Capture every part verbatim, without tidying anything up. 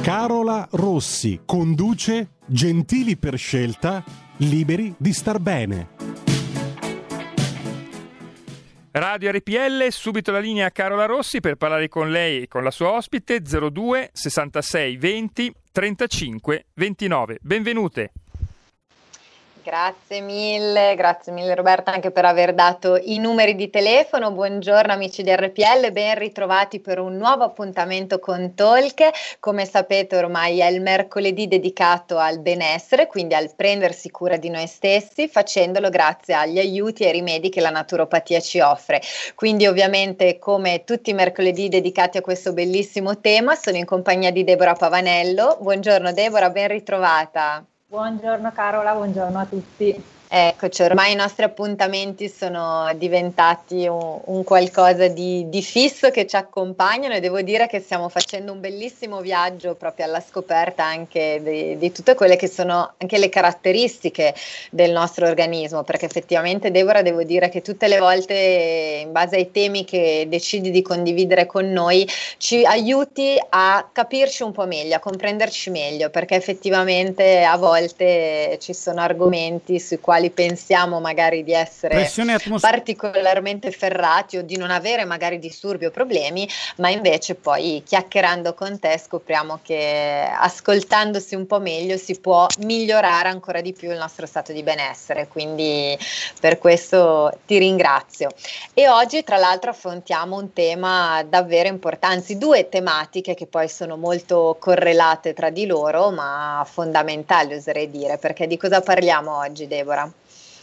Carola Rossi conduce Gentili per scelta, liberi di star bene. Radio R P L, subito la linea a Carola Rossi per parlare con lei e con la sua ospite, zero due sessantasei venti trentacinque ventinove. Benvenute. Grazie mille, grazie mille Roberta anche per aver dato i numeri di telefono. Buongiorno amici di R P L, ben ritrovati per un nuovo appuntamento con Talk. Come sapete ormai è il mercoledì dedicato al benessere, quindi al prendersi cura di noi stessi, facendolo grazie agli aiuti e ai rimedi che la naturopatia ci offre. Quindi ovviamente, come tutti i mercoledì dedicati a questo bellissimo tema, sono in compagnia di Deborah Pavanello. Buongiorno Deborah, ben ritrovata. Buongiorno Carola, buongiorno a tutti. Eccoci, ormai i nostri appuntamenti sono diventati un, un qualcosa di, di fisso che ci accompagnano, e devo dire che stiamo facendo un bellissimo viaggio proprio alla scoperta anche di, di tutte quelle che sono anche le caratteristiche del nostro organismo, perché effettivamente Deborah, devo dire che tutte le volte, in base ai temi che decidi di condividere con noi, ci aiuti a capirci un po' meglio, a comprenderci meglio, perché effettivamente a volte ci sono argomenti sui quali pensiamo magari di essere atmos- particolarmente ferrati o di non avere magari disturbi o problemi, ma invece poi chiacchierando con te scopriamo che ascoltandosi un po' meglio si può migliorare ancora di più il nostro stato di benessere, quindi per questo ti ringrazio. E oggi tra l'altro affrontiamo un tema davvero importante, anzi due tematiche che poi sono molto correlate tra di loro, ma fondamentali oserei dire, perché di cosa parliamo oggi Deborah?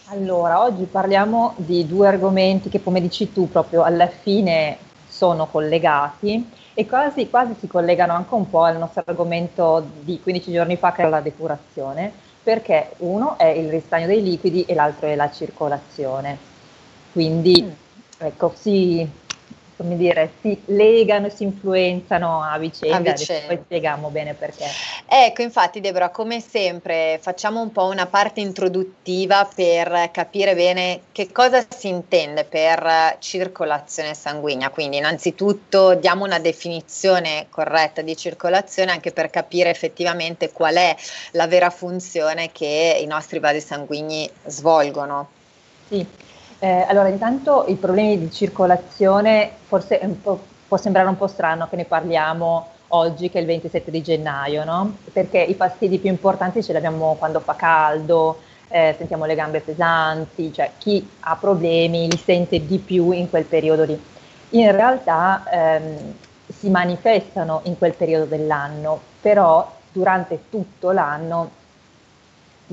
Allora, oggi parliamo di due argomenti che, come dici tu, proprio alla fine sono collegati e quasi, quasi si collegano anche un po' al nostro argomento di quindici giorni fa, che era la depurazione, perché uno è il ristagno dei liquidi e l'altro è la circolazione. Quindi, ecco, si, come dire, si legano, si influenzano a vicenda, a vicenda. Poi spieghiamo bene perché. Ecco, infatti Deborah, come sempre facciamo un po' una parte introduttiva per capire bene che cosa si intende per circolazione sanguigna, quindi innanzitutto diamo una definizione corretta di circolazione anche per capire effettivamente qual è la vera funzione che i nostri vasi sanguigni svolgono. Sì, eh, allora intanto i problemi di circolazione forse è un po', può sembrare un po' strano che ne parliamo oggi che è il ventisette di gennaio, no? Perché i fastidi più importanti ce li abbiamo quando fa caldo, eh, sentiamo le gambe pesanti, cioè chi ha problemi li sente di più in quel periodo lì. In realtà ehm, si manifestano in quel periodo dell'anno, però durante tutto l'anno,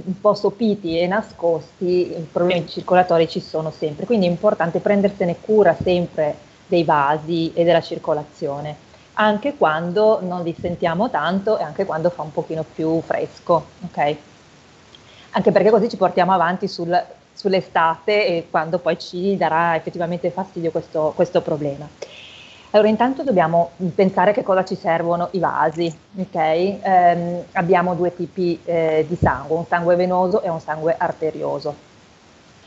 un po' sopiti e nascosti, i problemi circolatori ci sono sempre, quindi è importante prendersene cura sempre dei vasi e della circolazione, anche quando non li sentiamo tanto e anche quando fa un pochino più fresco, ok? Anche perché così ci portiamo avanti sul, sull'estate e quando poi ci darà effettivamente fastidio questo, questo problema. Allora intanto dobbiamo pensare che cosa ci servono i vasi, ok? Ehm, abbiamo due tipi eh, di sangue, un sangue venoso e un sangue arterioso.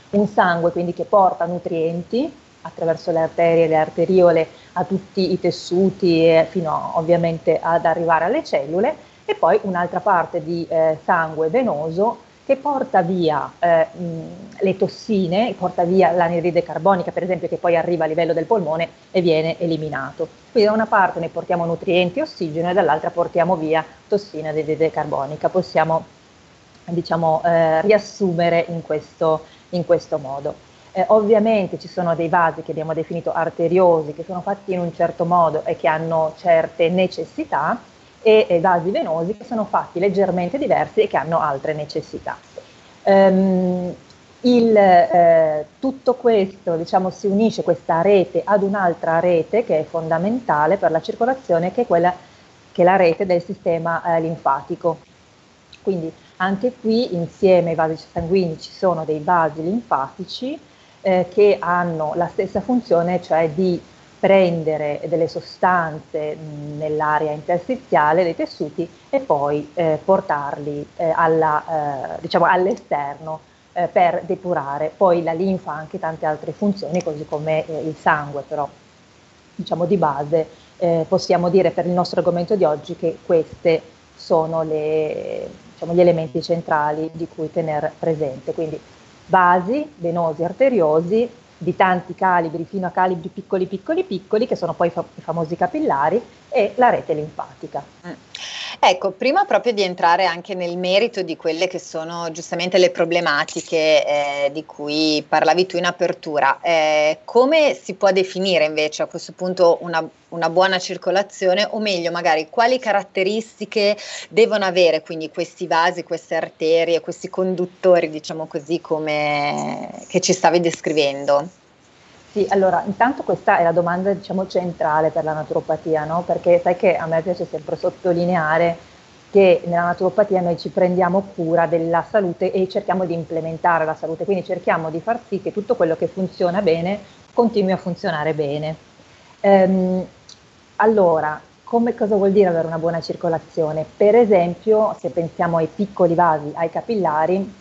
Un sangue quindi che porta nutrienti attraverso le arterie e le arteriole a tutti i tessuti e fino a, ovviamente ad arrivare alle cellule, e poi un'altra parte di eh, sangue venoso che porta via eh, mh, le tossine, porta via l'anidride carbonica per esempio, che poi arriva a livello del polmone e viene eliminato. Quindi da una parte ne portiamo nutrienti e ossigeno e dall'altra portiamo via tossina e anidride carbonica. Possiamo diciamo eh, riassumere in questo, in questo modo. Eh, ovviamente ci sono dei vasi che abbiamo definito arteriosi, che sono fatti in un certo modo e che hanno certe necessità, e, e vasi venosi che sono fatti leggermente diversi e che hanno altre necessità. Ehm, Il, eh, tutto questo, diciamo, si unisce, questa rete, ad un'altra rete che è fondamentale per la circolazione, che è quella che è la rete del sistema eh, linfatico. Quindi anche qui, insieme ai vasi sanguigni, ci sono dei vasi linfatici eh, che hanno la stessa funzione, cioè di prendere delle sostanze nell'area interstiziale dei tessuti e poi eh, portarli eh, alla, eh, diciamo all'esterno, per depurare. Poi la linfa ha anche tante altre funzioni, così come eh, il sangue, però diciamo di base eh, possiamo dire per il nostro argomento di oggi che questi sono le, diciamo, gli elementi centrali di cui tener presente. Quindi vasi, venosi, arteriosi, di tanti calibri fino a calibri piccoli piccoli piccoli, che sono poi fa- i famosi capillari, e la rete linfatica. Mm. Ecco, prima proprio di entrare anche nel merito di quelle che sono giustamente le problematiche eh, di cui parlavi tu in apertura, eh, come si può definire invece a questo punto una, una buona circolazione, o meglio magari quali caratteristiche devono avere quindi questi vasi, queste arterie, questi conduttori, diciamo così, come che ci stavi descrivendo? Sì, allora intanto questa è la domanda, diciamo, centrale per la naturopatia, no? Perché sai che a me piace sempre sottolineare che nella naturopatia noi ci prendiamo cura della salute e cerchiamo di implementare la salute, quindi cerchiamo di far sì che tutto quello che funziona bene continui a funzionare bene. Ehm, allora, come, cosa vuol dire avere una buona circolazione? Per esempio, se pensiamo ai piccoli vasi, ai capillari,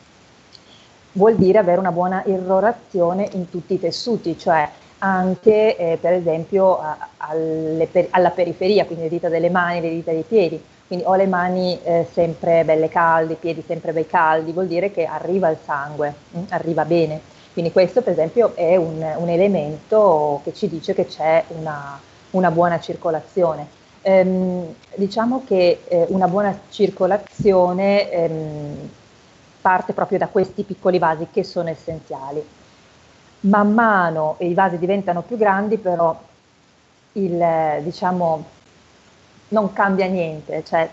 vuol dire avere una buona irrorazione in tutti i tessuti, cioè anche eh, per esempio a, alle per, alla periferia, quindi le dita delle mani, le dita dei piedi. Quindi ho le mani eh, sempre belle calde, i piedi sempre bei caldi, vuol dire che arriva il sangue, mh? arriva bene. Quindi questo per esempio è un, un elemento che ci dice che c'è una, una buona circolazione. Ehm, diciamo che eh, una buona circolazione ehm, parte proprio da questi piccoli vasi che sono essenziali. Man mano i vasi diventano più grandi, però il, diciamo, non cambia niente, cioè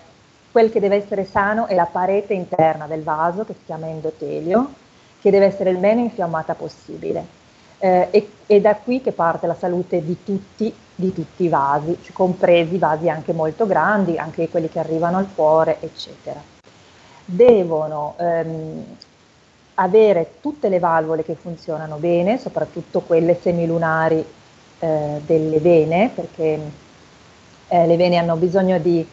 quel che deve essere sano è la parete interna del vaso, che si chiama endotelio, che deve essere il meno infiammata possibile. Eh, e, è da qui che parte la salute di tutti, di tutti i vasi, compresi i vasi anche molto grandi, anche quelli che arrivano al cuore, eccetera. Devono ehm, avere tutte le valvole che funzionano bene, soprattutto quelle semilunari eh, delle vene, perché eh, le vene hanno bisogno di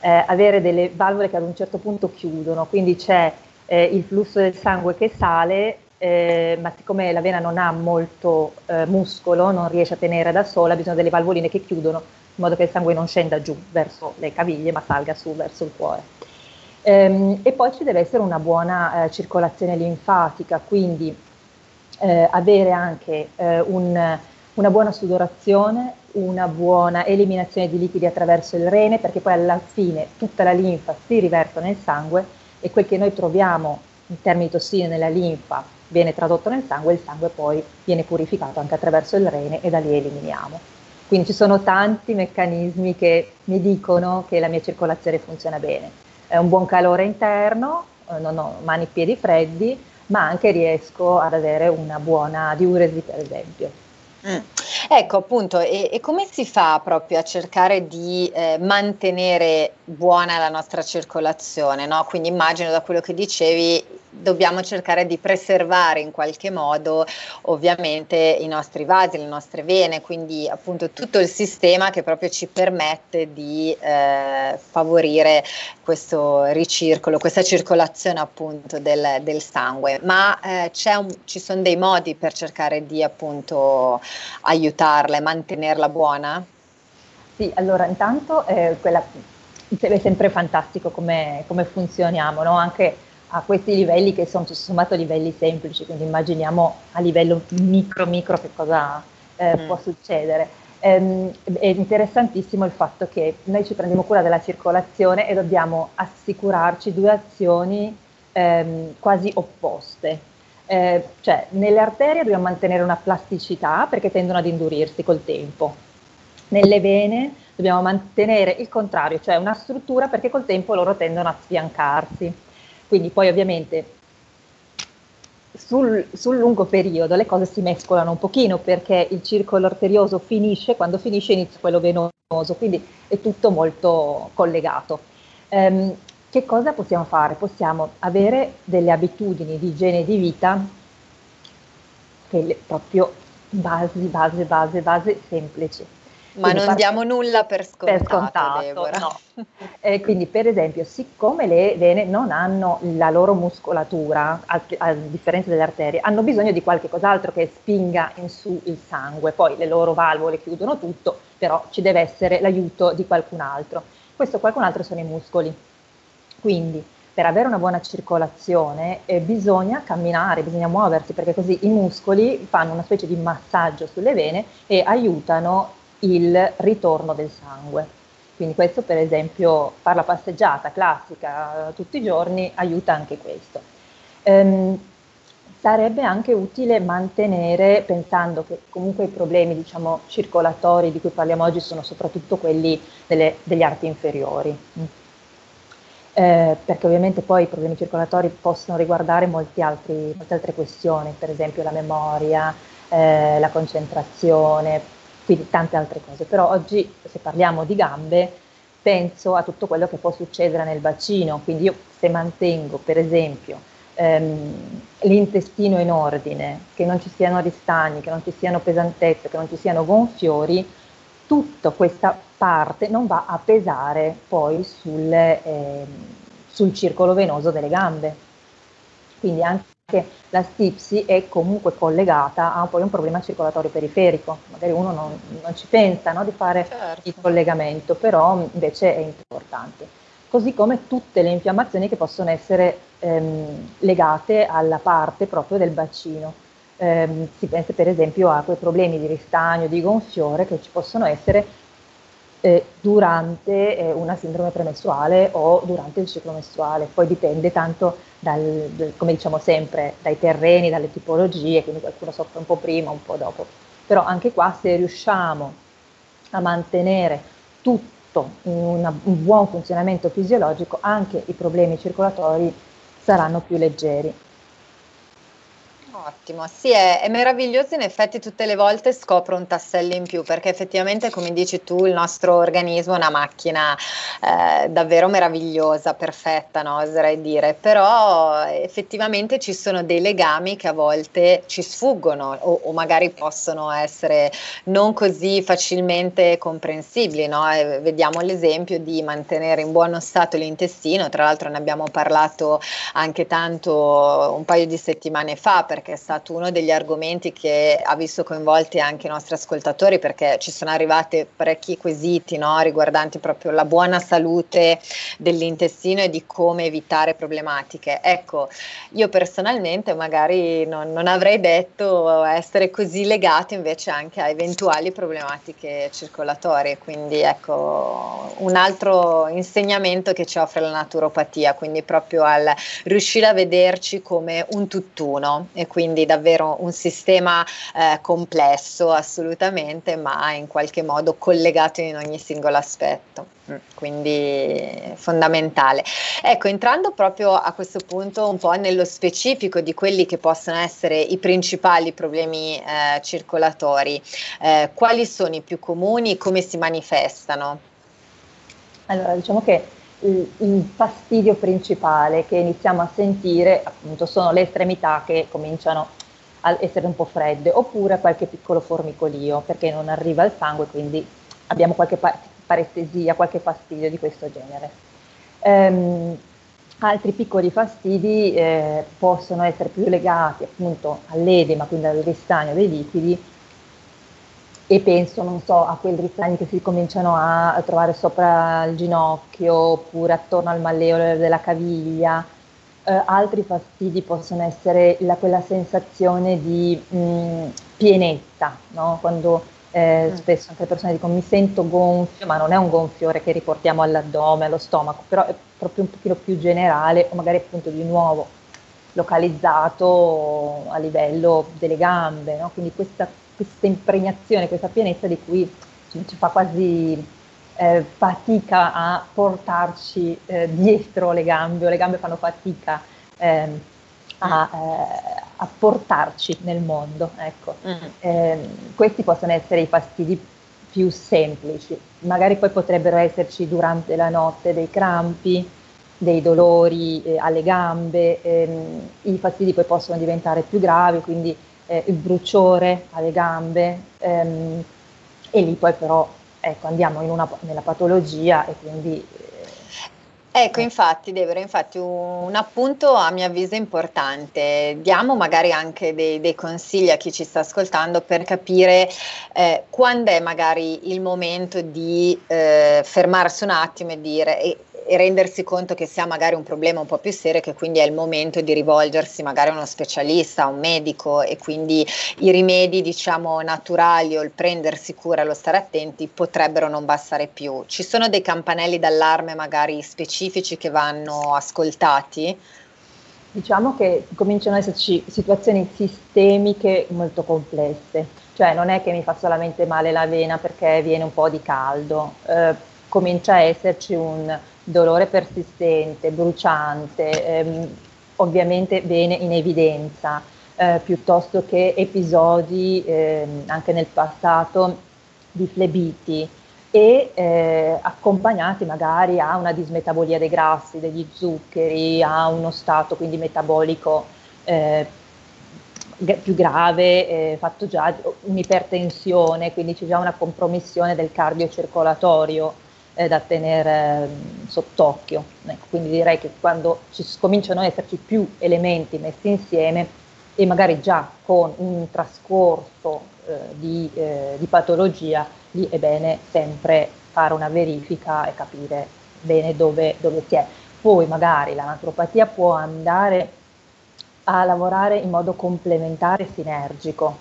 eh, avere delle valvole che ad un certo punto chiudono, quindi c'è eh, il flusso del sangue che sale, eh, ma siccome la vena non ha molto eh, muscolo, non riesce a tenere da sola, bisogna delle valvoline che chiudono in modo che il sangue non scenda giù verso le caviglie, ma salga su verso il cuore. E poi ci deve essere una buona eh, circolazione linfatica, quindi eh, avere anche eh, un, una buona sudorazione, una buona eliminazione di liquidi attraverso il rene, perché poi alla fine tutta la linfa si riversa nel sangue e quel che noi troviamo in termini di tossine nella linfa viene tradotto nel sangue, e il sangue poi viene purificato anche attraverso il rene e da lì eliminiamo. Quindi ci sono tanti meccanismi che mi dicono che la mia circolazione funziona bene. Un buon calore interno, non ho mani e piedi freddi, ma anche riesco ad avere una buona diuresi, per esempio. Mm. Ecco appunto, e, e come si fa proprio a cercare di eh, mantenere buona la nostra circolazione, no? Quindi immagino da quello che dicevi dobbiamo cercare di preservare in qualche modo ovviamente i nostri vasi, le nostre vene, quindi appunto tutto il sistema che proprio ci permette di eh, favorire questo ricircolo, questa circolazione appunto del, del sangue. Ma eh, c'è un, ci sono dei modi per cercare di appunto aiutarla e mantenerla buona? Sì, allora intanto eh, quella, è sempre fantastico come, come funzioniamo, no? Anche a questi livelli che sono tutto sommato livelli semplici, quindi immaginiamo a livello micro micro che cosa eh, mm. può succedere. Ehm, è interessantissimo il fatto che noi ci prendiamo cura della circolazione e dobbiamo assicurarci due azioni ehm, quasi opposte. Eh, cioè nelle arterie dobbiamo mantenere una plasticità perché tendono ad indurirsi col tempo, nelle vene dobbiamo mantenere il contrario, cioè una struttura perché col tempo loro tendono a sfiancarsi. Quindi poi ovviamente sul, sul lungo periodo le cose si mescolano un pochino, perché il circolo arterioso finisce, quando finisce inizia quello venoso, quindi è tutto molto collegato. Ehm, che cosa possiamo fare? Possiamo avere delle abitudini di igiene di vita che le, proprio base, base, base, base semplici. Ma quindi non diamo nulla per scontato, per scontato Deborah. No. Eh, quindi per esempio, siccome le vene non hanno la loro muscolatura, a, a differenza delle arterie, hanno bisogno di qualche cos'altro che spinga in su il sangue, poi le loro valvole chiudono tutto, però ci deve essere l'aiuto di qualcun altro. Questo qualcun altro sono i muscoli, quindi per avere una buona circolazione eh, bisogna camminare, bisogna muoversi, perché così i muscoli fanno una specie di massaggio sulle vene e aiutano il ritorno del sangue. Quindi questo per esempio, fare la passeggiata classica tutti i giorni aiuta anche questo. Ehm, sarebbe anche utile mantenere, pensando che comunque i problemi, diciamo, circolatori di cui parliamo oggi sono soprattutto quelli delle, degli arti inferiori, ehm, perché ovviamente poi i problemi circolatori possono riguardare molti altri, molte altre questioni, per esempio la memoria, eh, la concentrazione, quindi tante altre cose. Però oggi, se parliamo di gambe, penso a tutto quello che può succedere nel bacino, quindi io se mantengo per esempio ehm, l'intestino in ordine, che non ci siano ristagni, che non ci siano pesantezze, che non ci siano gonfiori, tutta questa parte non va a pesare poi sul, ehm, sul circolo venoso delle gambe. Quindi anche la stipsi è comunque collegata a poi un problema circolatorio periferico, magari uno non, non ci pensa, no, di fare certo. il collegamento, però invece è importante. Così come tutte le infiammazioni che possono essere ehm, legate alla parte proprio del bacino. Ehm, si pensa per esempio a quei problemi di ristagno, di gonfiore che ci possono essere eh, durante eh, una sindrome premestruale o durante il ciclo mestruale, poi dipende tanto Dal, del, come diciamo sempre, dai terreni, dalle tipologie, quindi qualcuno soffre un po' prima, un po' dopo. Però anche qua, se riusciamo a mantenere tutto in una, un buon funzionamento fisiologico, anche i problemi circolatori saranno più leggeri. Ottimo, sì, è, è meraviglioso, in effetti tutte le volte scopro un tassello in più, perché effettivamente, come dici tu, il nostro organismo è una macchina eh, davvero meravigliosa, perfetta, no? Oserei dire, però effettivamente ci sono dei legami che a volte ci sfuggono o, o magari possono essere non così facilmente comprensibili, no? E vediamo l'esempio di mantenere in buono stato l'intestino, tra l'altro ne abbiamo parlato anche tanto un paio di settimane fa, perché che è stato uno degli argomenti che ha visto coinvolti anche i nostri ascoltatori, perché ci sono arrivate parecchi quesiti, no, riguardanti proprio la buona salute dell'intestino e di come evitare problematiche. Ecco, io personalmente magari non, non avrei detto essere così legato invece anche a eventuali problematiche circolatorie, quindi ecco un altro insegnamento che ci offre la naturopatia, quindi proprio al riuscire a vederci come un tutt'uno. E quindi davvero un sistema eh, complesso assolutamente, ma in qualche modo collegato in ogni singolo aspetto, quindi fondamentale. Ecco, entrando proprio a questo punto un po' nello specifico di quelli che possono essere i principali problemi eh, circolatori, eh, quali sono i più comuni, come si manifestano? Allora, diciamo che il fastidio principale che iniziamo a sentire appunto sono le estremità che cominciano a essere un po' fredde, oppure qualche piccolo formicolio perché non arriva il sangue, quindi abbiamo qualche parestesia, qualche fastidio di questo genere. Ehm, altri piccoli fastidi eh, possono essere più legati appunto all'edema, quindi al ristagno dei liquidi, e penso, non so, a quei ristagni che si cominciano a, a trovare sopra il ginocchio oppure attorno al malleolo della caviglia. Eh, altri fastidi possono essere la, quella sensazione di mh, pienezza, no? Quando eh, mm. spesso anche le persone dicono mi sento gonfio, ma non è un gonfiore che riportiamo all'addome, allo stomaco, però è proprio un pochino più generale, o magari appunto di nuovo localizzato a livello delle gambe, no? Quindi questa questa impregnazione, questa pienezza di cui ci, ci fa quasi eh, fatica a portarci eh, dietro le gambe, o le gambe fanno fatica eh, a, eh, apportarci nel mondo, ecco. Mm. Eh, questi possono essere i fastidi più semplici, magari poi potrebbero esserci durante la notte dei crampi, dei dolori eh, alle gambe, ehm, i fastidi poi possono diventare più gravi, quindi eh, il bruciore alle gambe, ehm, e lì poi però ecco, andiamo in una, nella patologia e quindi… Ecco, infatti Deborah, infatti un appunto a mio avviso importante, diamo magari anche dei, dei consigli a chi ci sta ascoltando per capire eh, quando è magari il momento di eh, fermarsi un attimo e dire… E, e rendersi conto che si ha magari un problema un po' più serio, che quindi è il momento di rivolgersi magari a uno specialista, a un medico, e quindi i rimedi diciamo naturali o il prendersi cura, lo stare attenti potrebbero non bastare più. Ci sono dei campanelli d'allarme magari specifici che vanno ascoltati? Diciamo che cominciano ad esserci situazioni sistemiche molto complesse, cioè non è che mi fa solamente male la vena perché viene un po' di caldo, eh, comincia a esserci un dolore persistente, bruciante, ehm, ovviamente bene in evidenza, eh, piuttosto che episodi ehm, anche nel passato di flebiti e eh, accompagnati magari a una dismetabolia dei grassi, degli zuccheri, a uno stato quindi metabolico eh, più grave, eh, fatto già un'ipertensione, quindi c'è già una compromissione del cardiocircolatorio da tenere sott'occhio, ecco, quindi direi che quando ci cominciano ad esserci più elementi messi insieme e magari già con un trascorso eh, di, eh, di patologia, lì è bene sempre fare una verifica e capire bene dove, dove si è. Poi magari la naturopatia può andare a lavorare in modo complementare e sinergico,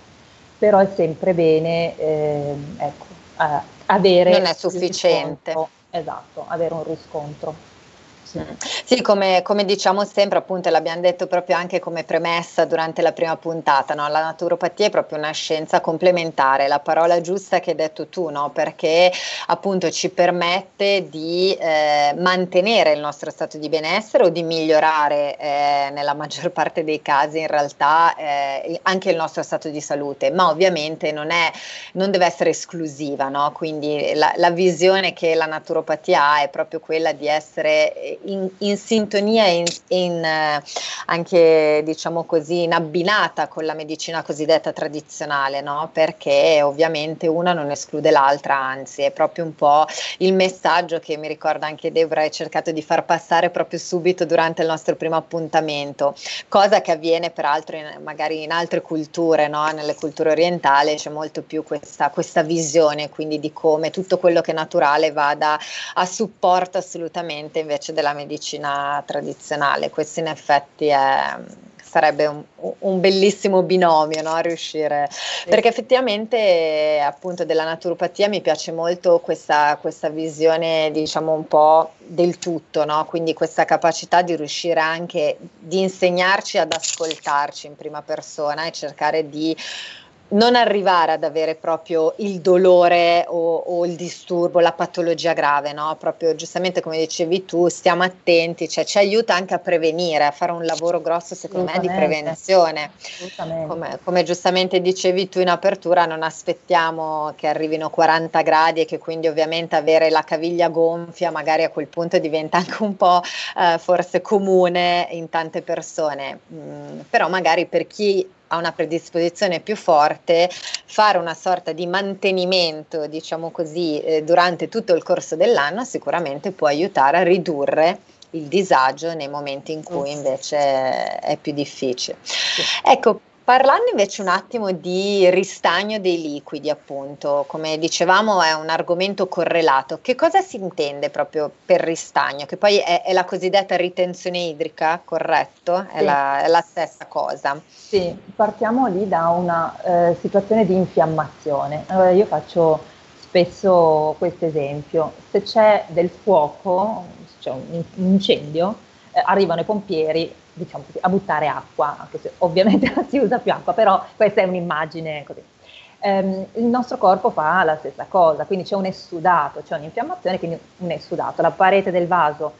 però è sempre bene eh, ecco, a, avere non è sufficiente. Esatto, avere un riscontro. Sì, sì, come, come diciamo sempre, appunto, l'abbiamo detto proprio anche come premessa durante la prima puntata, no? La naturopatia è proprio una scienza complementare, la parola giusta che hai detto tu, no? Perché appunto ci permette di eh, mantenere il nostro stato di benessere o di migliorare eh, nella maggior parte dei casi in realtà eh, anche il nostro stato di salute, ma ovviamente non, è, non deve essere esclusiva, no? Quindi la, la visione che la naturopatia ha è proprio quella di essere In, in sintonia e in, in, eh, anche diciamo così in abbinata con la medicina cosiddetta tradizionale, no? Perché ovviamente una non esclude l'altra, anzi è proprio un po' il messaggio che mi ricorda anche Deborah ha cercato di far passare proprio subito durante il nostro primo appuntamento, cosa che avviene peraltro in, magari in altre culture, no? Nelle culture orientali c'è molto più questa, questa visione quindi di come tutto quello che è naturale vada a supporto assolutamente invece della medicina tradizionale. Questo in effetti è, sarebbe un, un bellissimo binomio, no? Riuscire, sì. Perché effettivamente appunto della naturopatia mi piace molto questa, questa visione diciamo un po' del tutto, no? Quindi questa capacità di riuscire anche di insegnarci ad ascoltarci in prima persona e cercare di non arrivare ad avere proprio il dolore o, o il disturbo, la patologia grave, no? Proprio giustamente come dicevi tu, stiamo attenti, cioè ci aiuta anche a prevenire, a fare un lavoro grosso secondo me di prevenzione. Come, come giustamente dicevi tu in apertura, non aspettiamo che arrivino quaranta gradi e che quindi ovviamente avere la caviglia gonfia magari a quel punto diventa anche un po' eh, forse comune in tante persone, mm, però magari per chi ha una predisposizione più forte, fare una sorta di mantenimento, diciamo così, eh, durante tutto il corso dell'anno sicuramente può aiutare a ridurre il disagio nei momenti in cui invece è più difficile. Sì. Ecco, parlando invece un attimo di ristagno dei liquidi, appunto, come dicevamo è un argomento correlato. Che cosa si intende proprio per ristagno? Che poi è, è la cosiddetta ritenzione idrica, corretto? È, sì. la, è la stessa cosa. Sì, partiamo lì da una eh, situazione di infiammazione. Allora io faccio spesso questo esempio. Se c'è del fuoco, se c'è un incendio, eh, arrivano i pompieri, diciamo così, a buttare acqua, anche se ovviamente non si usa più acqua, però questa è un'immagine così. Ehm, il nostro corpo fa la stessa cosa, quindi c'è un essudato, c'è un'infiammazione, quindi un essudato, la parete del vaso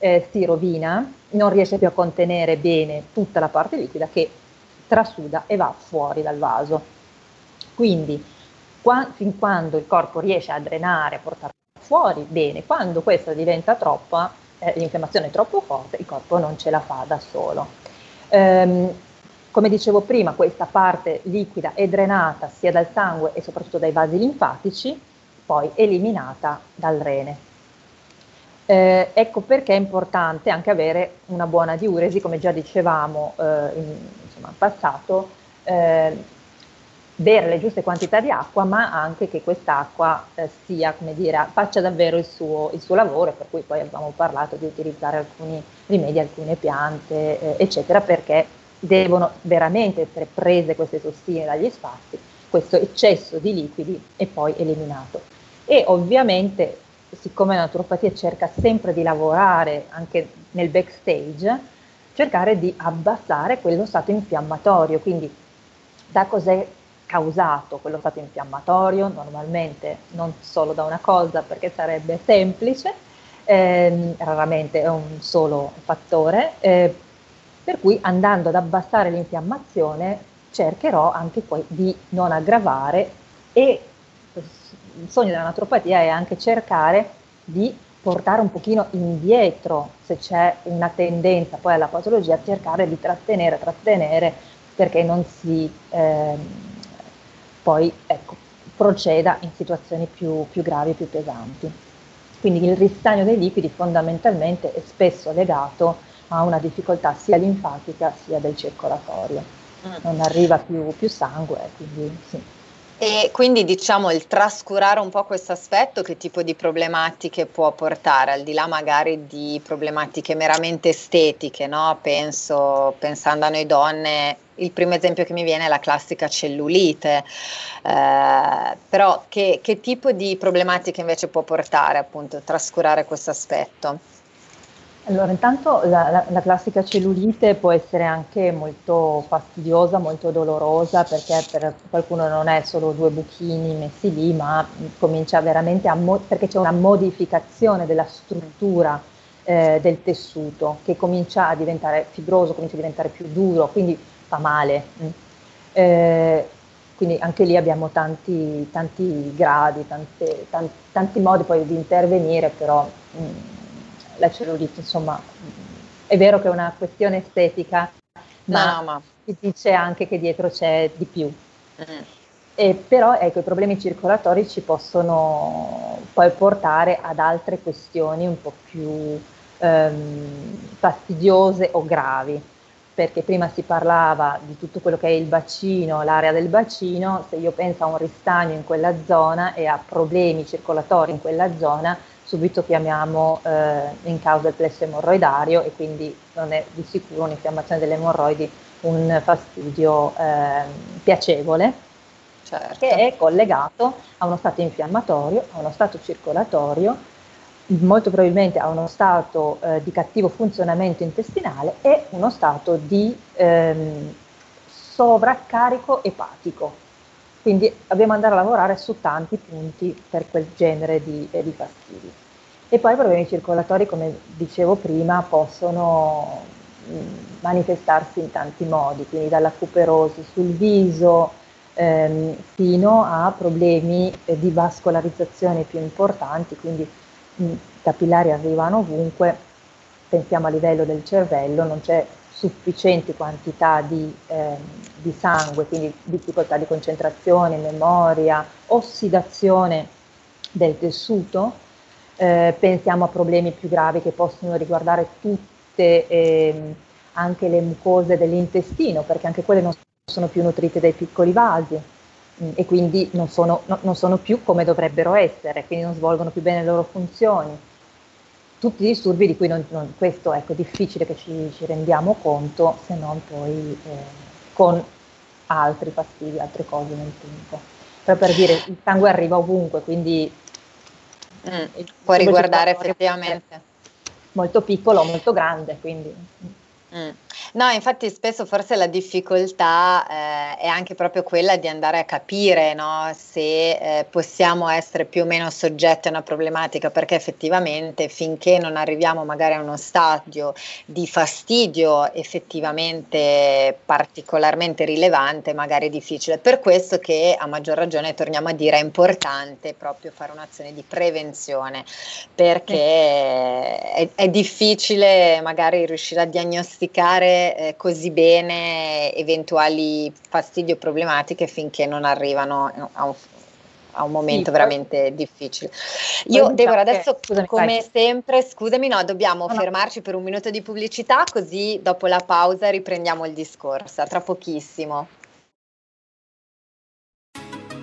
eh, si rovina, non riesce più a contenere bene tutta la parte liquida che trasuda e va fuori dal vaso. Quindi qua, fin quando il corpo riesce a drenare, a portare fuori, bene, quando questa diventa troppa, eh, l'infiammazione è troppo forte, il corpo non ce la fa da solo. Ehm, come dicevo prima, questa parte liquida è drenata sia dal sangue e soprattutto dai vasi linfatici, poi eliminata dal rene. Eh, ecco perché è importante anche avere una buona diuresi, come già dicevamo eh, in, insomma, in passato, eh, bere le giuste quantità di acqua, ma anche che quest'acqua eh, sia, come dire, faccia davvero il suo, il suo lavoro, per cui poi abbiamo parlato di utilizzare alcuni rimedi, alcune piante, eh, eccetera, perché devono veramente essere prese queste tossine dagli spazi, questo eccesso di liquidi e poi eliminato. E ovviamente, siccome la naturopatia cerca sempre di lavorare anche nel backstage, cercare di abbassare quello stato infiammatorio, quindi da cos'è causato quello stato infiammatorio, normalmente non solo da una cosa, perché sarebbe semplice, ehm, raramente è un solo fattore, eh, per cui andando ad abbassare l'infiammazione cercherò anche poi di non aggravare. E il sogno della naturopatia è anche cercare di portare un pochino indietro, se c'è una tendenza poi alla patologia, cercare di trattenere, trattenere, perché non si eh, poi ecco, proceda in situazioni più, più gravi, più pesanti. Quindi il ristagno dei liquidi fondamentalmente è spesso legato a una difficoltà sia linfatica sia del circolatorio, non arriva più, più sangue, quindi sì. E quindi diciamo il trascurare un po' questo aspetto, che tipo di problematiche può portare, al di là magari di problematiche meramente estetiche, no? Penso, pensando a noi donne, il primo esempio che mi viene è la classica cellulite, eh, però che, che tipo di problematiche invece può portare appunto trascurare questo aspetto? Allora, intanto la, la, la classica cellulite può essere anche molto fastidiosa, molto dolorosa, perché per qualcuno non è solo due buchini messi lì, ma comincia veramente a mo- perché c'è una modificazione della struttura eh, del tessuto, che comincia a diventare fibroso, comincia a diventare più duro, quindi fa male. Mm. Eh, quindi anche lì abbiamo tanti, tanti gradi, tante, tanti, tanti modi poi di intervenire, però... Mm, la cellulite, insomma, è vero che è una questione estetica, ma, no, ma... si dice anche che dietro c'è di più. Mm. E però ecco, i problemi circolatori ci possono poi portare ad altre questioni un po' più ehm, fastidiose o gravi, perché prima si parlava di tutto quello che è il bacino, l'area del bacino. Se io penso a un ristagno in quella zona e a problemi circolatori in quella zona, subito chiamiamo eh, in causa il plesso emorroidario, e quindi non è di sicuro un'infiammazione delle emorroidi un fastidio eh, piacevole, certo, che è collegato a uno stato infiammatorio, a uno stato circolatorio, molto probabilmente a uno stato eh, di cattivo funzionamento intestinale e uno stato di ehm, sovraccarico epatico. Quindi dobbiamo andare a lavorare su tanti punti per quel genere di, eh, di fastidi. E poi i problemi circolatori, come dicevo prima, possono mh, manifestarsi in tanti modi, quindi dalla cuperosi sul viso ehm, fino a problemi eh, di vascolarizzazione più importanti, quindi i capillari arrivano ovunque, pensiamo a livello del cervello, non c'è sufficienti quantità di, eh, di sangue, quindi difficoltà di concentrazione, memoria, ossidazione del tessuto. Eh, pensiamo a problemi più gravi che possono riguardare tutte, eh, anche le mucose dell'intestino, perché anche quelle non sono più nutrite dai piccoli vasi mh, e quindi non sono, no, non sono più come dovrebbero essere, quindi non svolgono più bene le loro funzioni. Tutti i disturbi di cui non, non, questo ecco, è difficile che ci, ci rendiamo conto, se non poi eh, con altri fastidi, altre cose nel tempo. Però per dire, il sangue arriva ovunque, quindi mm, può riguardare effettivamente molto piccolo o molto grande, quindi Mm. No, infatti spesso forse la difficoltà eh, è anche proprio quella di andare a capire, no, se eh, possiamo essere più o meno soggetti a una problematica, perché effettivamente finché non arriviamo magari a uno stadio di fastidio effettivamente particolarmente rilevante, magari è difficile. Per questo che a maggior ragione torniamo a dire è importante proprio fare un'azione di prevenzione, perché è, è difficile magari riuscire a diagnosticare Eh, così bene eventuali fastidi o problematiche finché non arrivano a un, a un momento sì, veramente difficile. Io, Deborah, adesso scusami, come sai. sempre, scusami, no, dobbiamo no, fermarci no. per un minuto di pubblicità, così dopo la pausa riprendiamo il discorso. A tra pochissimo.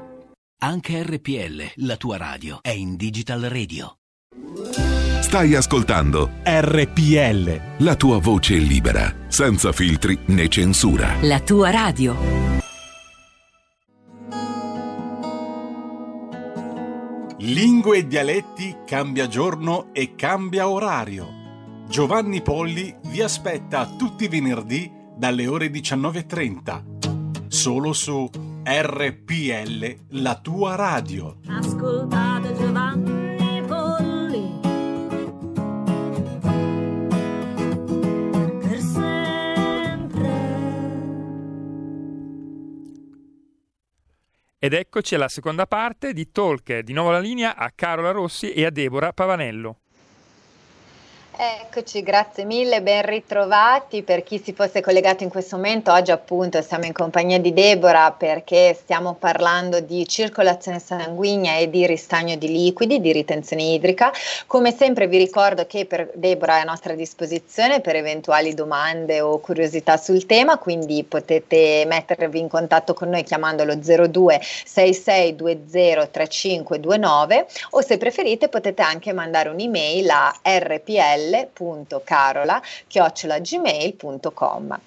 Anche R P L, la tua radio, è in Digital Radio. Stai ascoltando R P L, la tua voce libera, senza filtri né censura. La tua radio. Lingue e dialetti cambia giorno e cambia orario. Giovanni Polli vi aspetta tutti i venerdì dalle ore diciannove e trenta, solo su R P L, la tua radio. Ascoltate Giovanni Polli per sempre. Ed eccoci alla seconda parte di Talk. Di nuovo la linea a Carola Rossi e a Deborah Pavanello. Eccoci, grazie mille, ben ritrovati per chi si fosse collegato in questo momento. Oggi appunto siamo in compagnia di Deborah perché stiamo parlando di circolazione sanguigna e di ristagno di liquidi, di ritenzione idrica. Come sempre vi ricordo che per Deborah è a nostra disposizione per eventuali domande o curiosità sul tema, quindi potete mettervi in contatto con noi chiamandolo zero due sei sei due zero tre cinque due nove o, se preferite, potete anche mandare un'email a rpl carola chiocciola gmail punto com.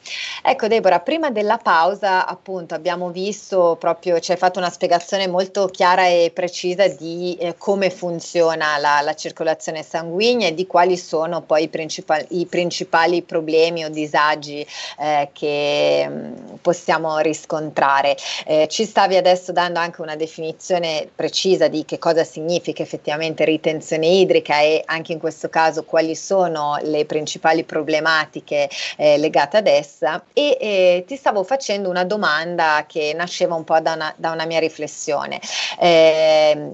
Ecco Deborah, prima della pausa appunto abbiamo visto proprio, ci hai fatto una spiegazione molto chiara e precisa di eh, come funziona la, la circolazione sanguigna e di quali sono poi i principali, i principali problemi o disagi eh, che mh, possiamo riscontrare. Eh, ci stavi adesso dando anche una definizione precisa di che cosa significa effettivamente ritenzione idrica e anche in questo caso quali sono sono le principali problematiche eh, legate ad essa e eh, ti stavo facendo una domanda che nasceva un po' da una, da una mia riflessione. Eh,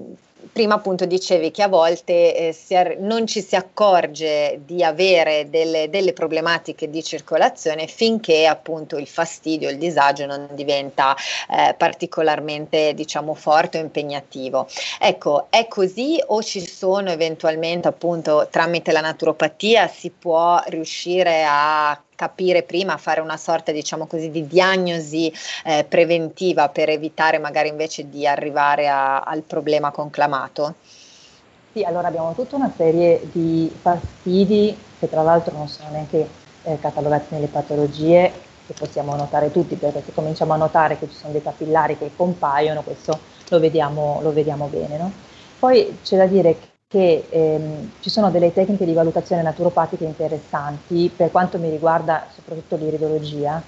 Prima appunto dicevi che a volte eh, si ar- non ci si accorge di avere delle, delle problematiche di circolazione finché appunto il fastidio, il disagio non diventa eh, particolarmente, diciamo, forte o impegnativo. Ecco, è così o ci sono eventualmente appunto tramite la naturopatia si può riuscire a capire prima, fare una sorta, diciamo così, di diagnosi eh, preventiva per evitare magari invece di arrivare a, al problema conclamato? Sì, allora abbiamo tutta una serie di fastidi che tra l'altro non sono neanche eh, catalogati nelle patologie, che possiamo notare tutti, perché se cominciamo a notare che ci sono dei capillari che compaiono, questo lo vediamo, lo vediamo bene, no? Poi c'è da dire che ehm, ci sono delle tecniche di valutazione naturopatiche interessanti, per quanto mi riguarda soprattutto l'iridologia,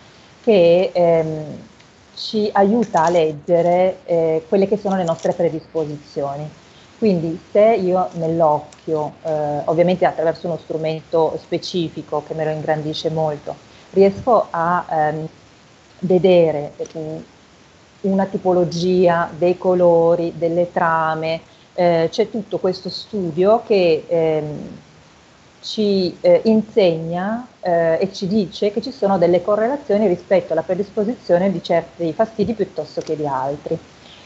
che ehm, ci aiuta a leggere eh, quelle che sono le nostre predisposizioni. Quindi se io nell'occhio, eh, ovviamente attraverso uno strumento specifico che me lo ingrandisce molto, riesco a ehm, vedere una tipologia dei colori, delle trame, eh, c'è tutto questo studio che ehm, ci eh, insegna eh, e ci dice che ci sono delle correlazioni rispetto alla predisposizione di certi fastidi piuttosto che di altri.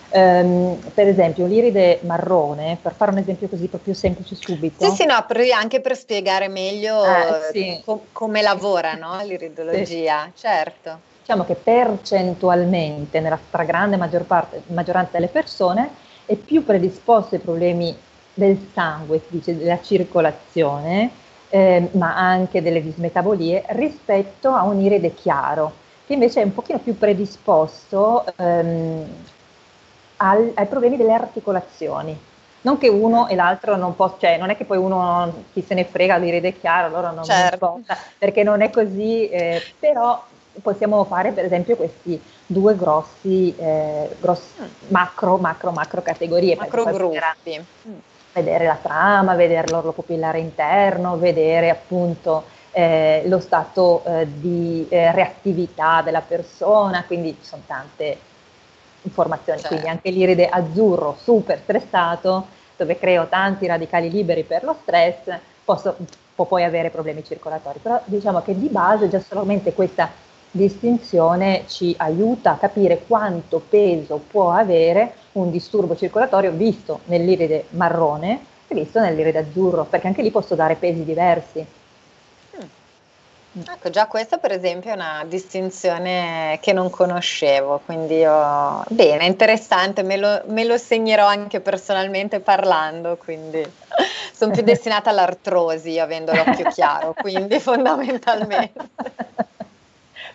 Um, per esempio l'iride marrone, per fare un esempio così proprio semplice subito. Sì, sì, no, anche per spiegare meglio eh, sì. com- come lavora, no, l'iridologia, sì. Certo. Diciamo che percentualmente nella stragrande maggior parte, maggioranza delle persone è più predisposta ai problemi del sangue, si dice, della circolazione, eh, ma anche delle dismetabolie rispetto a un iride chiaro, che invece è un pochino più predisposto ehm, Al, ai problemi delle articolazioni, non che uno e l'altro non possa, cioè non è che poi uno chi se ne frega l'iride chiaro, allora non certo. importa, perché non è così, eh, però possiamo fare per esempio questi due grossi, eh, grossi macro, macro, macro categorie, macro gruppi. Vedere la trama, vedere l'orlo pupillare interno, vedere appunto eh, lo stato eh, di eh, reattività della persona, quindi ci sono tante informazioni, cioè. Quindi anche l'iride azzurro super stressato, dove creo tanti radicali liberi per lo stress, posso, può poi avere problemi circolatori, però diciamo che di base già solamente questa distinzione ci aiuta a capire quanto peso può avere un disturbo circolatorio visto nell'iride marrone e visto nell'iride azzurro, perché anche lì posso dare pesi diversi. Ecco, già questa per esempio è una distinzione che non conoscevo, quindi io, bene, interessante, me lo, me lo segnerò anche personalmente parlando, quindi sono più destinata all'artrosi avendo l'occhio chiaro, quindi fondamentalmente.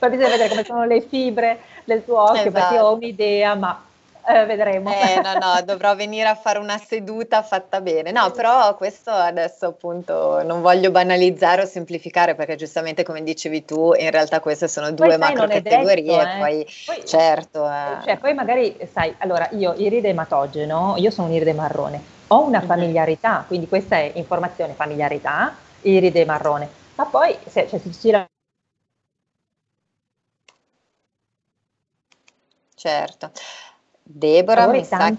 Poi bisogna vedere come sono le fibre del tuo occhio, esatto. Perché io ho un'idea, ma… Eh, vedremo. Eh, no, no, dovrò venire a fare una seduta fatta bene. No, però questo adesso appunto non voglio banalizzare o semplificare, perché giustamente come dicevi tu, in realtà queste sono due macro categorie. Detto, eh. poi, poi certo. Eh. Cioè, poi magari sai, allora io iride ematogeno, io sono un iride marrone, ho una familiarità, quindi questa è informazione familiarità, iride marrone, ma poi se cioè, si gira. Certo. Deborah, mi sa...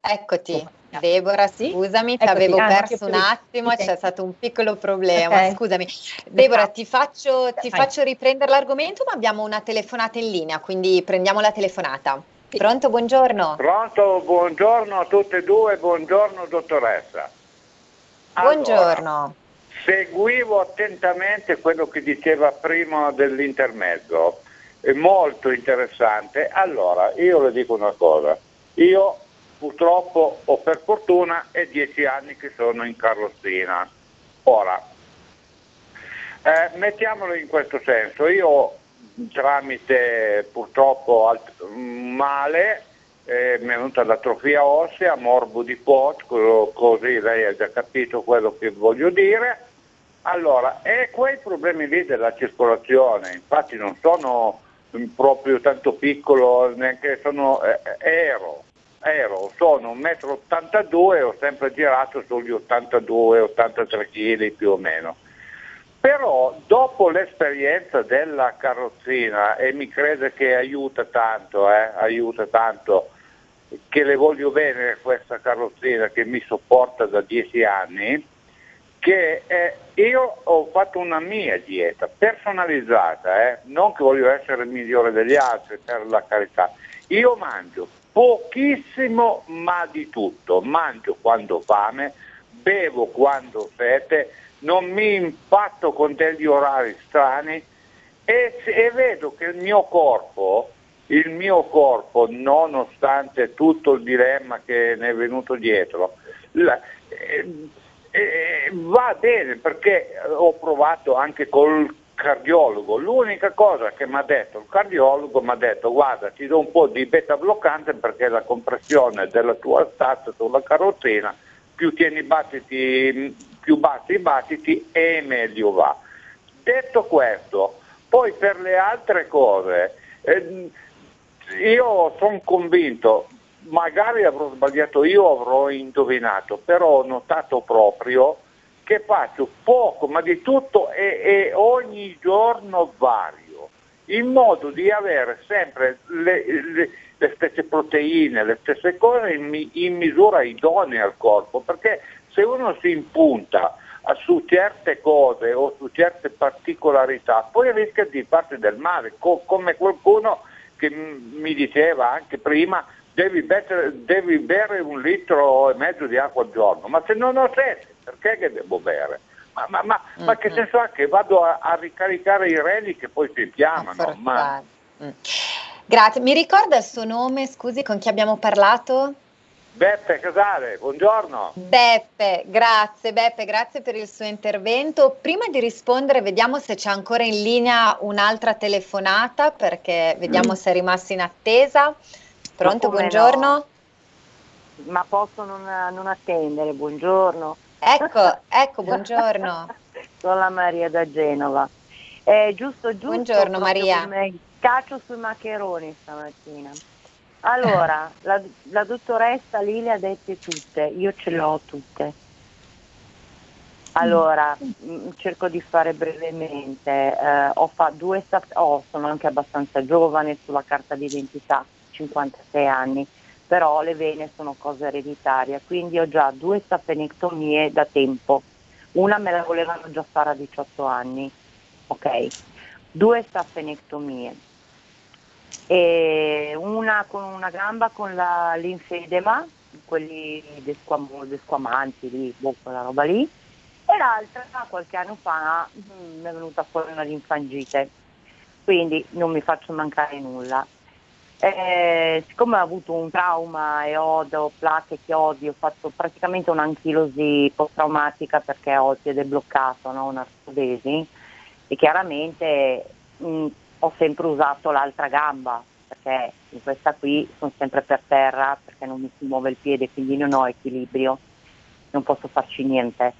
eccoti, Deborah, scusami, sì? Ti avevo perso un attimo, c'è sì. stato un piccolo problema, okay. Scusami. Deborah, ti, faccio, ti faccio riprendere l'argomento, ma abbiamo una telefonata in linea, quindi prendiamo la telefonata. Pronto, buongiorno. Pronto, buongiorno a tutte e due, buongiorno dottoressa. Allora, buongiorno. Seguivo attentamente quello che diceva prima dell'intermezzo. È molto interessante. Allora, io le dico una cosa, io purtroppo o per fortuna è dieci anni che sono in carrozzina. Ora, eh, mettiamolo in questo senso, io tramite purtroppo alt- male, eh, mi è venuta l'atrofia ossea, morbo di Pot, così lei ha già capito quello che voglio dire. Allora, e quei problemi lì della circolazione, infatti non sono proprio tanto piccolo, neanche sono eh, ero, ero, sono un metro ottantadue, ho sempre girato sugli ottantadue ottantatré kg più o meno, però dopo l'esperienza della carrozzina, e mi crede che aiuta tanto, eh, aiuta tanto, che le voglio bene questa carrozzina che mi sopporta da dieci anni, che eh, io ho fatto una mia dieta personalizzata, eh? Non che voglio essere migliore degli altri, per la carità, io mangio pochissimo ma di tutto, mangio quando ho fame, bevo quando ho sete, non mi impatto con degli orari strani e, e vedo che il mio corpo, il mio corpo, nonostante tutto il dilemma che ne è venuto dietro, la, eh, Eh, va bene, perché ho provato anche col cardiologo, l'unica cosa che mi ha detto il cardiologo, mi ha detto: guarda, ti do un po' di beta bloccante perché la compressione della tua stazza sulla carrozzina, più tieni i battiti, più bassi i battiti e meglio va. Detto questo, poi per le altre cose, eh, io sono convinto, magari avrò sbagliato io, avrò indovinato, però ho notato proprio che faccio poco, ma di tutto e, e ogni giorno vario, in modo di avere sempre le, le, le stesse proteine, le stesse cose in, in misura idonea al corpo, perché se uno si impunta a, su certe cose o su certe particolarità, poi rischia di farsi del male, co- come qualcuno che m- mi diceva anche prima, Devi bere, devi bere un litro e mezzo di acqua al giorno, ma se non ho sete, perché che devo bere? Ma, ma, ma, mm-hmm. ma che senso ha che vado a, a ricaricare i reni che poi si chiamano? Ma... Mm. Grazie, mi ricorda il suo nome, scusi, con chi abbiamo parlato? Beppe Casale, buongiorno. Beppe, grazie Beppe, grazie per il suo intervento. Prima di rispondere vediamo se c'è ancora in linea un'altra telefonata, perché vediamo mm. se è rimasto in attesa. Pronto, buongiorno. No. Ma posso non, non attendere, buongiorno. Ecco, ecco, buongiorno. Sono la Maria da Genova. Eh, giusto, giusto. Buongiorno Maria. Caccio sui maccheroni stamattina. Allora, la, la dottoressa lì le ha dette tutte, io ce le ho tutte. Allora, mm. mh, cerco di fare brevemente. Eh, ho fatto due, oh, sono anche abbastanza giovane sulla carta d'identità. cinquantasei anni, però le vene sono cosa ereditaria, quindi ho già due sapenectomie da tempo, una me la volevano già fare a diciotto anni, ok, due sapenectomie, e una con una gamba con la linfedema, quelli desquam- desquamanti lì, boh, quella roba lì, e l'altra qualche anno fa mh, mi è venuta fuori una linfangite, quindi non mi faccio mancare nulla. Eh, siccome ho avuto un trauma e ho placche che odio, ho fatto praticamente un'anchilosi post-traumatica perché ho il piede bloccato, no? Un'artrodesi, e chiaramente mh, ho sempre usato l'altra gamba perché in questa qui sono sempre per terra perché non mi si muove il piede, quindi non ho equilibrio, non posso farci niente.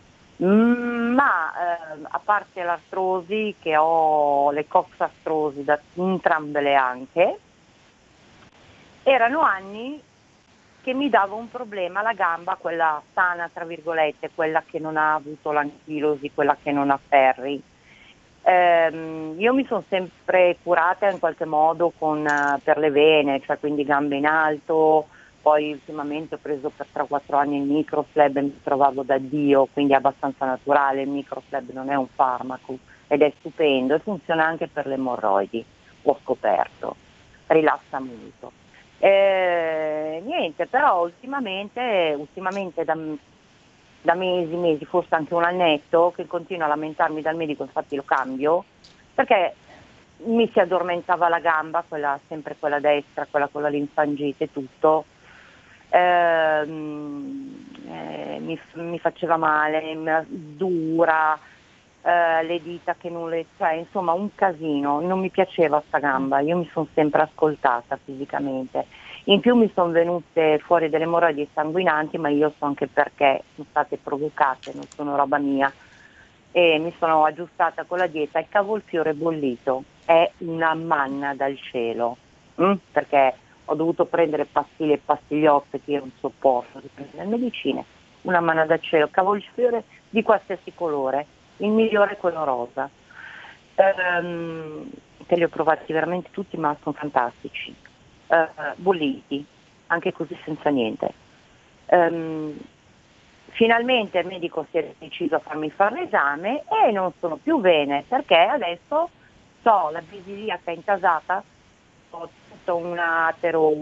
Mm, ma eh, a parte l'artrosi, che ho le coxartrosi da entrambe le anche, erano anni che mi dava un problema la gamba, quella sana tra virgolette, quella che non ha avuto l'anchilosi, quella che non ha ferri. Ehm, io mi sono sempre curata in qualche modo con, per le vene, cioè quindi gambe in alto, poi ultimamente ho preso per tre o quattro anni il microfleb e mi trovavo da Dio, quindi è abbastanza naturale, il microfleb non è un farmaco ed è stupendo e funziona anche per le emorroidi, ho scoperto, rilassa molto. Eh, niente, però ultimamente, ultimamente da, da mesi, mesi, forse anche un annetto, che continuo a lamentarmi dal medico, infatti lo cambio, perché mi si addormentava la gamba, quella, sempre quella destra, quella con la linfangite e tutto, eh, eh, mi, mi faceva male, mi, dura, eh, le dita che non le, cioè insomma un casino, non mi piaceva sta gamba, io mi sono sempre ascoltata fisicamente, in più mi sono venute fuori delle emorroidi sanguinanti, ma io so anche perché, sono state provocate, non sono roba mia, e mi sono aggiustata con la dieta, il cavolfiore bollito è una manna dal cielo, mm? perché ho dovuto prendere pastiglie e pastigliotte che io non sopporto, di prendere medicine, una manna dal cielo, cavolfiore di qualsiasi colore, il migliore è quello rosa, um, che li ho provati veramente tutti, ma sono fantastici, uh, bolliti, anche così senza niente. Um, finalmente il medico si è deciso a farmi fare l'esame e non sono più bene, perché adesso ho la basiliaca intasata, ho tutta una atero,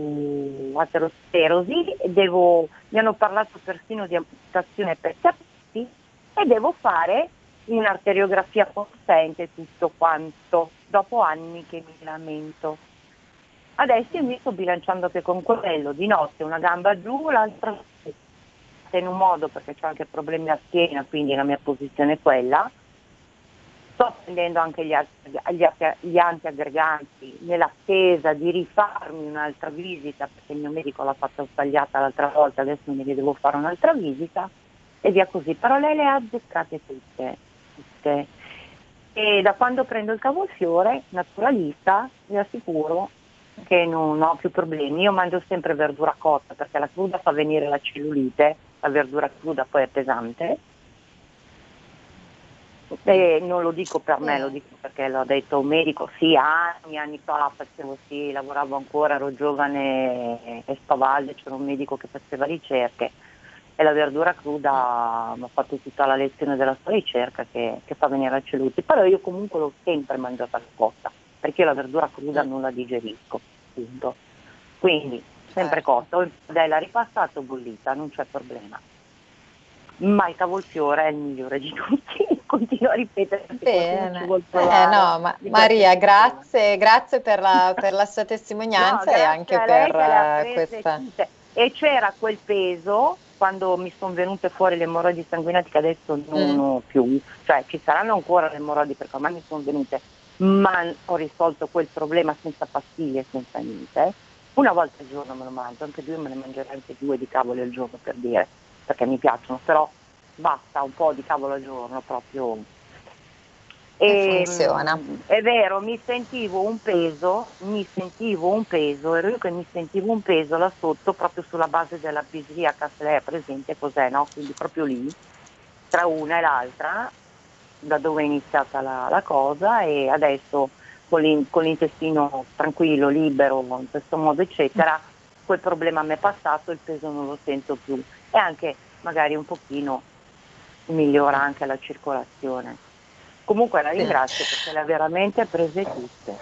aterosclerosi, devo, mi hanno parlato persino di amputazione per capelli e devo fare un'arteriografia consente tutto quanto, dopo anni che mi lamento. Adesso io mi sto bilanciando anche con quello, di notte una gamba giù, l'altra giù, in un modo perché ho anche problemi alla schiena, quindi la mia posizione è quella, sto prendendo anche gli, gli, gli antiaggraganti nell'attesa di rifarmi un'altra visita, perché il mio medico l'ha fatta sbagliata l'altra volta, adesso mi devo fare un'altra visita e via così. Però lei le ha azzeccate tutte, tutte. E da quando prendo il cavolfiore naturalista vi assicuro che non ho più problemi. Io mangio sempre verdura cotta perché la cruda fa venire la cellulite, la verdura cruda poi è pesante. E non lo dico per me, lo dico perché l'ho detto un medico, sì, anni, anni fa la facevo, sì, lavoravo ancora, ero giovane e spavaldo, c'era un medico che faceva ricerche e la verdura cruda mi ha fatto tutta la lezione della sua ricerca che, che fa venire a celuti, però io comunque l'ho sempre mangiata cotta, perché io la verdura cruda non la digerisco, punto. Quindi sempre cotta, o in padella ripassata o bollita, non c'è problema. Ma il cavolfiore è il migliore di tutti. Continuo a ripetere. Bene. Eh, no, ma, Maria, grazie, grazie per la, per la sua testimonianza no, e anche per uh, questa. Tutte. E c'era quel peso quando mi sono venute fuori le emorroidi sanguinanti che adesso non mm. ho più, cioè ci saranno ancora le emorroidi perché ormai mi sono venute, ma ho risolto quel problema senza pastiglie, senza niente. Una volta al giorno me lo mangio, anche due, me ne mangerei anche due di cavoli al giorno per dire, perché mi piacciono, però basta un po' di cavolo al giorno proprio. E funziona. È vero, mi sentivo un peso, mi sentivo un peso, ero io che mi sentivo un peso là sotto, proprio sulla base della bisriaca, se lei è presente cos'è, no? Quindi proprio lì, tra una e l'altra, da dove è iniziata la, la cosa, e adesso con, l'in, con l'intestino tranquillo, libero, in questo modo eccetera, quel problema mi è passato, il peso non lo sento più. E anche magari un pochino migliora anche la circolazione. Comunque la ringrazio perché l'ha veramente prese tutte.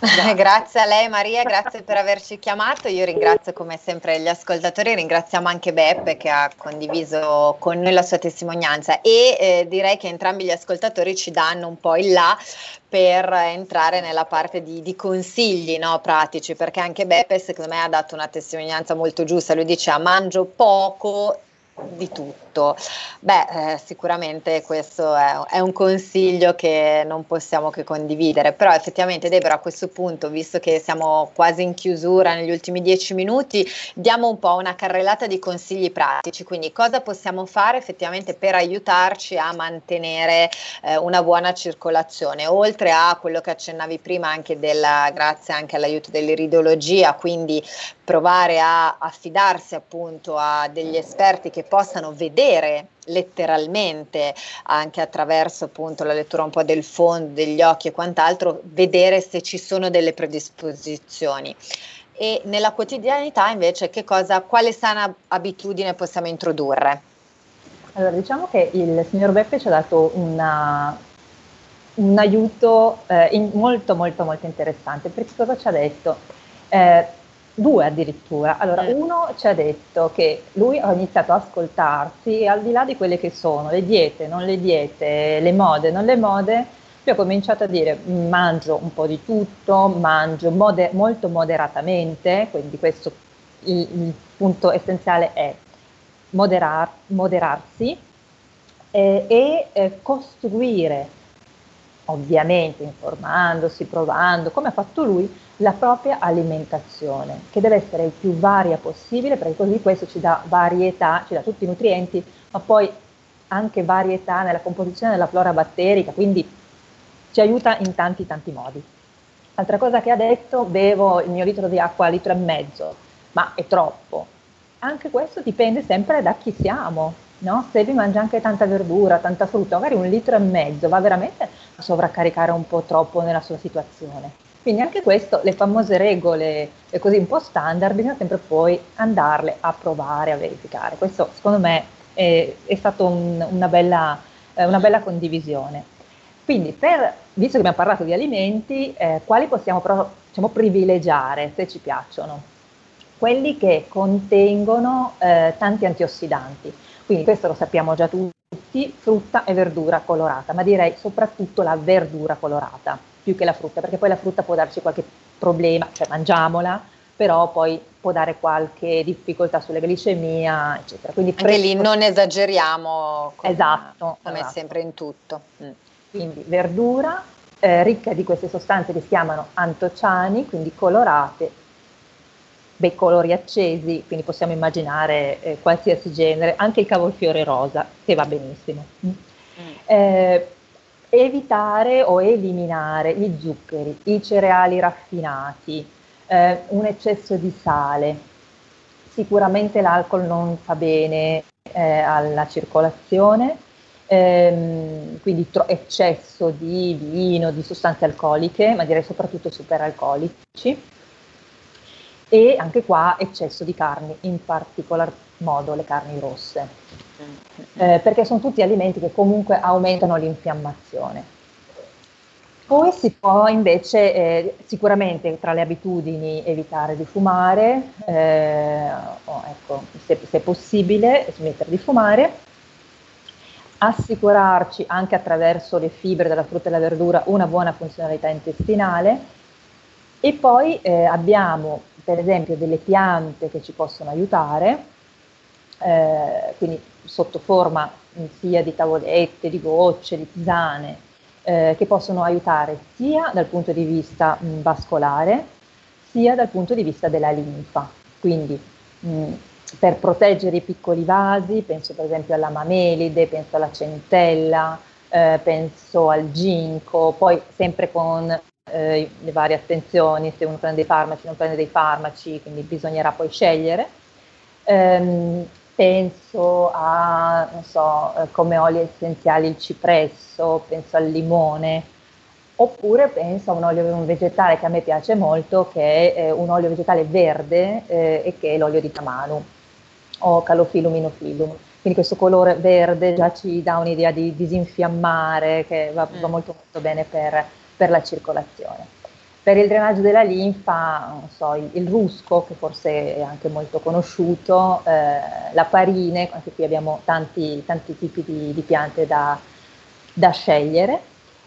Grazie. Grazie a lei Maria, grazie per averci chiamato. Io ringrazio come sempre gli ascoltatori, ringraziamo anche Beppe che ha condiviso con noi la sua testimonianza e eh, direi che entrambi gli ascoltatori ci danno un po' il là per entrare nella parte di, di consigli, no, pratici, perché anche Beppe secondo me ha dato una testimonianza molto giusta. Lui dice: mangio poco di tutto. Beh, eh, sicuramente questo è, è un consiglio che non possiamo che condividere, però effettivamente Deborah, a questo punto, visto che siamo quasi in chiusura negli ultimi dieci minuti, diamo un po' una carrellata di consigli pratici, quindi cosa possiamo fare effettivamente per aiutarci a mantenere eh, una buona circolazione, oltre a quello che accennavi prima anche della, grazie anche all'aiuto dell'iridologia, quindi provare a affidarsi appunto a degli esperti che possano vedere letteralmente, anche attraverso appunto la lettura un po' del fondo, degli occhi e quant'altro, vedere se ci sono delle predisposizioni. E nella quotidianità invece che cosa, quale sana abitudine possiamo introdurre? Allora, diciamo che il signor Beppe ci ha dato una, un aiuto eh, in, molto molto molto interessante, perché cosa ci ha detto? Eh, Due addirittura. Allora, uno ci ha detto che lui ha iniziato ad ascoltarsi e al di là di quelle che sono le diete, non le diete, le mode, non le mode, lui ha cominciato a dire mangio un po' di tutto, mangio mode, molto moderatamente, quindi questo il, il punto essenziale è moderar, moderarsi eh, e eh, costruire, ovviamente informandosi, provando, come ha fatto lui, la propria alimentazione, che deve essere il più varia possibile, perché così questo ci dà varietà, ci dà tutti i nutrienti, ma poi anche varietà nella composizione della flora batterica, quindi ci aiuta in tanti tanti modi. Altra cosa che ha detto: bevo il mio litro di acqua, litro e mezzo, ma è troppo. Anche questo dipende sempre da chi siamo, no? Se vi mangia anche tanta verdura, tanta frutta, magari un litro e mezzo va veramente a sovraccaricare un po' troppo nella sua situazione. Quindi anche questo, le famose regole così un po' standard, bisogna sempre poi andarle a provare, a verificare. Questo secondo me è, è stata un, una, bella, una bella condivisione. Quindi, per, visto che abbiamo parlato di alimenti, eh, quali possiamo però, diciamo, privilegiare se ci piacciono? Quelli che contengono eh, tanti antiossidanti. Quindi questo lo sappiamo già tutti, frutta e verdura colorata, ma direi soprattutto la verdura colorata, più che la frutta, perché poi la frutta può darci qualche problema, cioè mangiamola, però poi può dare qualche difficoltà sulla glicemia, eccetera. Quindi anche pre- lì non esageriamo, come, esatto, come esatto. sempre in tutto. Mm. quindi verdura eh, ricca di queste sostanze che si chiamano antociani, quindi colorate, bei colori accesi, quindi possiamo immaginare eh, qualsiasi genere, anche il cavolfiore rosa, che va benissimo. Mm. Eh, evitare o eliminare gli zuccheri, i cereali raffinati, eh, un eccesso di sale. Sicuramente l'alcol non fa bene eh, alla circolazione, ehm, quindi tro- eccesso di vino, di sostanze alcoliche, ma direi soprattutto superalcolici, e anche qua eccesso di carni, in particolar modo le carni rosse, eh, perché sono tutti alimenti che comunque aumentano l'infiammazione. Poi si può invece eh, sicuramente tra le abitudini evitare di fumare, eh, oh, ecco, se, se possibile smettere di fumare, assicurarci anche attraverso le fibre della frutta e della verdura una buona funzionalità intestinale, e poi eh, abbiamo per esempio delle piante che ci possono aiutare, eh, quindi sotto forma sia di tavolette, di gocce, di tisane, Eh, che possono aiutare sia dal punto di vista mh, vascolare, sia dal punto di vista della linfa. Quindi mh, per proteggere i piccoli vasi, penso per esempio alla mamelide, penso alla centella, eh, penso al ginkgo, poi sempre con eh, le varie attenzioni, se uno prende dei farmaci, non prende dei farmaci, quindi bisognerà poi scegliere. Ehm, Penso a, non so, come oli essenziali il cipresso, penso al limone, oppure penso a un olio un vegetale che a me piace molto, che è un olio vegetale verde eh, e che è l'olio di tamanu o Calophyllum inophyllum. Quindi questo colore verde già ci dà un'idea di disinfiammare, che va, va molto, molto bene per, per la circolazione. Per il drenaggio della linfa, non so, il, il rusco, che forse è anche molto conosciuto, eh, la parine, anche qui abbiamo tanti, tanti tipi di, di piante da, da scegliere,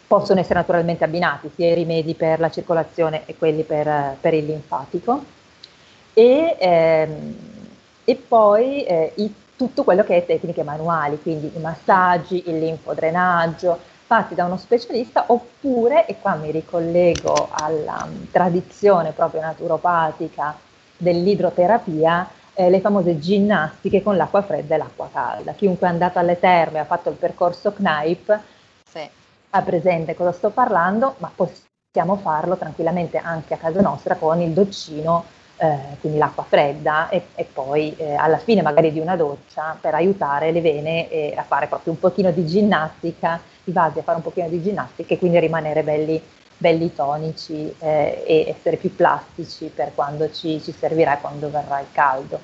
possono essere naturalmente abbinati sia i rimedi per la circolazione e quelli per, per il linfatico, e, ehm, e poi eh, i, tutto quello che è tecniche manuali, quindi i massaggi, il linfodrenaggio, fatti da uno specialista, oppure, e qua mi ricollego alla um, tradizione proprio naturopatica dell'idroterapia, eh, le famose ginnastiche con l'acqua fredda e l'acqua calda. Chiunque è andato alle terme e ha fatto il percorso Kneipp, sì, ha presente cosa sto parlando, ma possiamo farlo tranquillamente anche a casa nostra con il doccino, eh, quindi l'acqua fredda, e, e poi eh, alla fine magari di una doccia, per aiutare le vene eh, a fare proprio un pochino di ginnastica, i vasi a fare un pochino di ginnastica, e quindi rimanere belli, belli tonici eh, e essere più plastici per quando ci, ci servirà, quando verrà il caldo.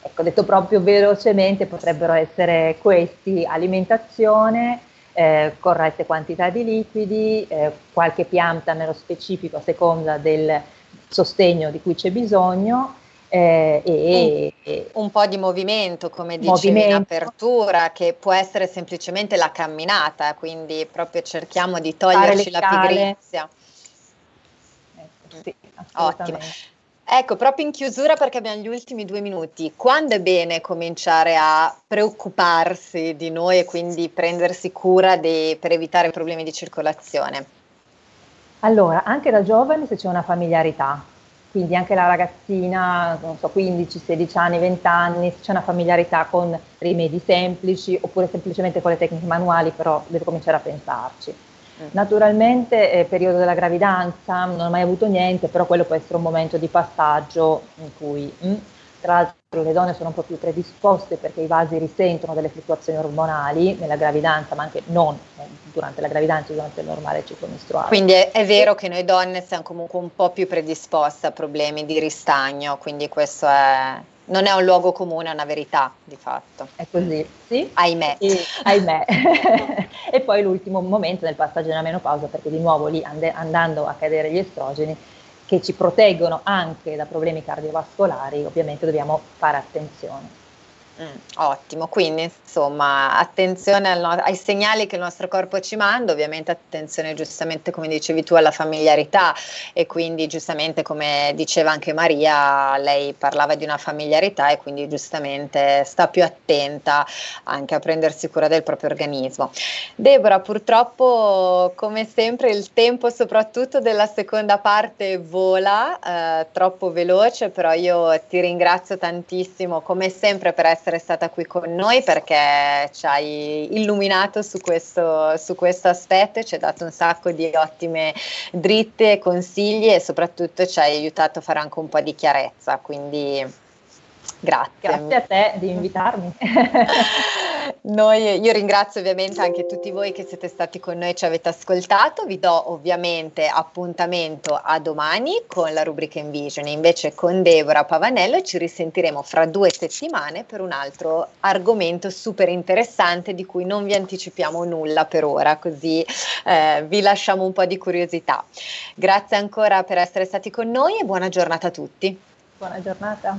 Ecco, detto proprio velocemente, potrebbero essere questi: alimentazione, eh, corrette quantità di liquidi, eh, qualche pianta nello specifico a seconda del sostegno di cui c'è bisogno, Eh, eh, eh, un po' di movimento, come dicevi in apertura, che può essere semplicemente la camminata, quindi proprio cerchiamo di toglierci la pigrizia. Ecco, sì, ottimo. Ecco, proprio in chiusura, perché abbiamo gli ultimi due minuti, quando è bene cominciare a preoccuparsi di noi e quindi prendersi cura di, per evitare problemi di circolazione? Allora, anche da giovani, se c'è una familiarità. Quindi anche la ragazzina, non so, quindici, sedici anni, venti anni, se c'è una familiarità con rimedi semplici oppure semplicemente con le tecniche manuali, però deve cominciare a pensarci. Naturalmente, eh, periodo della gravidanza, non ho mai avuto niente, però quello può essere un momento di passaggio in cui, mh, tra l'altro, le donne sono un po' più predisposte, perché i vasi risentono delle fluttuazioni ormonali nella gravidanza, ma anche non durante la gravidanza, durante il normale ciclo mestruale. Quindi è, è vero che noi donne siamo comunque un po' più predisposte a problemi di ristagno, quindi questo è, non è un luogo comune, è una verità di fatto. È così, sì. Ahimè. Sì, ahimè. E poi l'ultimo momento del passaggio della menopausa, perché di nuovo lì and- andando a cadere gli estrogeni, che ci proteggono anche da problemi cardiovascolari, ovviamente dobbiamo fare attenzione. Mm, ottimo, quindi insomma attenzione al no- ai segnali che il nostro corpo ci manda, ovviamente attenzione giustamente come dicevi tu alla familiarità e quindi giustamente come diceva anche Maria, lei parlava di una familiarità e quindi giustamente sta più attenta anche a prendersi cura del proprio organismo. Deborah, purtroppo come sempre il tempo soprattutto della seconda parte vola eh, troppo veloce, però io ti ringrazio tantissimo come sempre per essere essere stata qui con noi, perché ci hai illuminato su questo, su questo aspetto e ci hai dato un sacco di ottime dritte, consigli e soprattutto ci hai aiutato a fare anche un po' di chiarezza, quindi grazie. Grazie a te di invitarmi. Noi, io ringrazio ovviamente anche tutti voi che siete stati con noi e ci avete ascoltato, vi do ovviamente appuntamento a domani con la rubrica In Visione, invece con Deborah Pavanello ci risentiremo fra due settimane per un altro argomento super interessante di cui non vi anticipiamo nulla per ora, così eh, vi lasciamo un po' di curiosità. Grazie ancora per essere stati con noi e buona giornata a tutti. Buona giornata.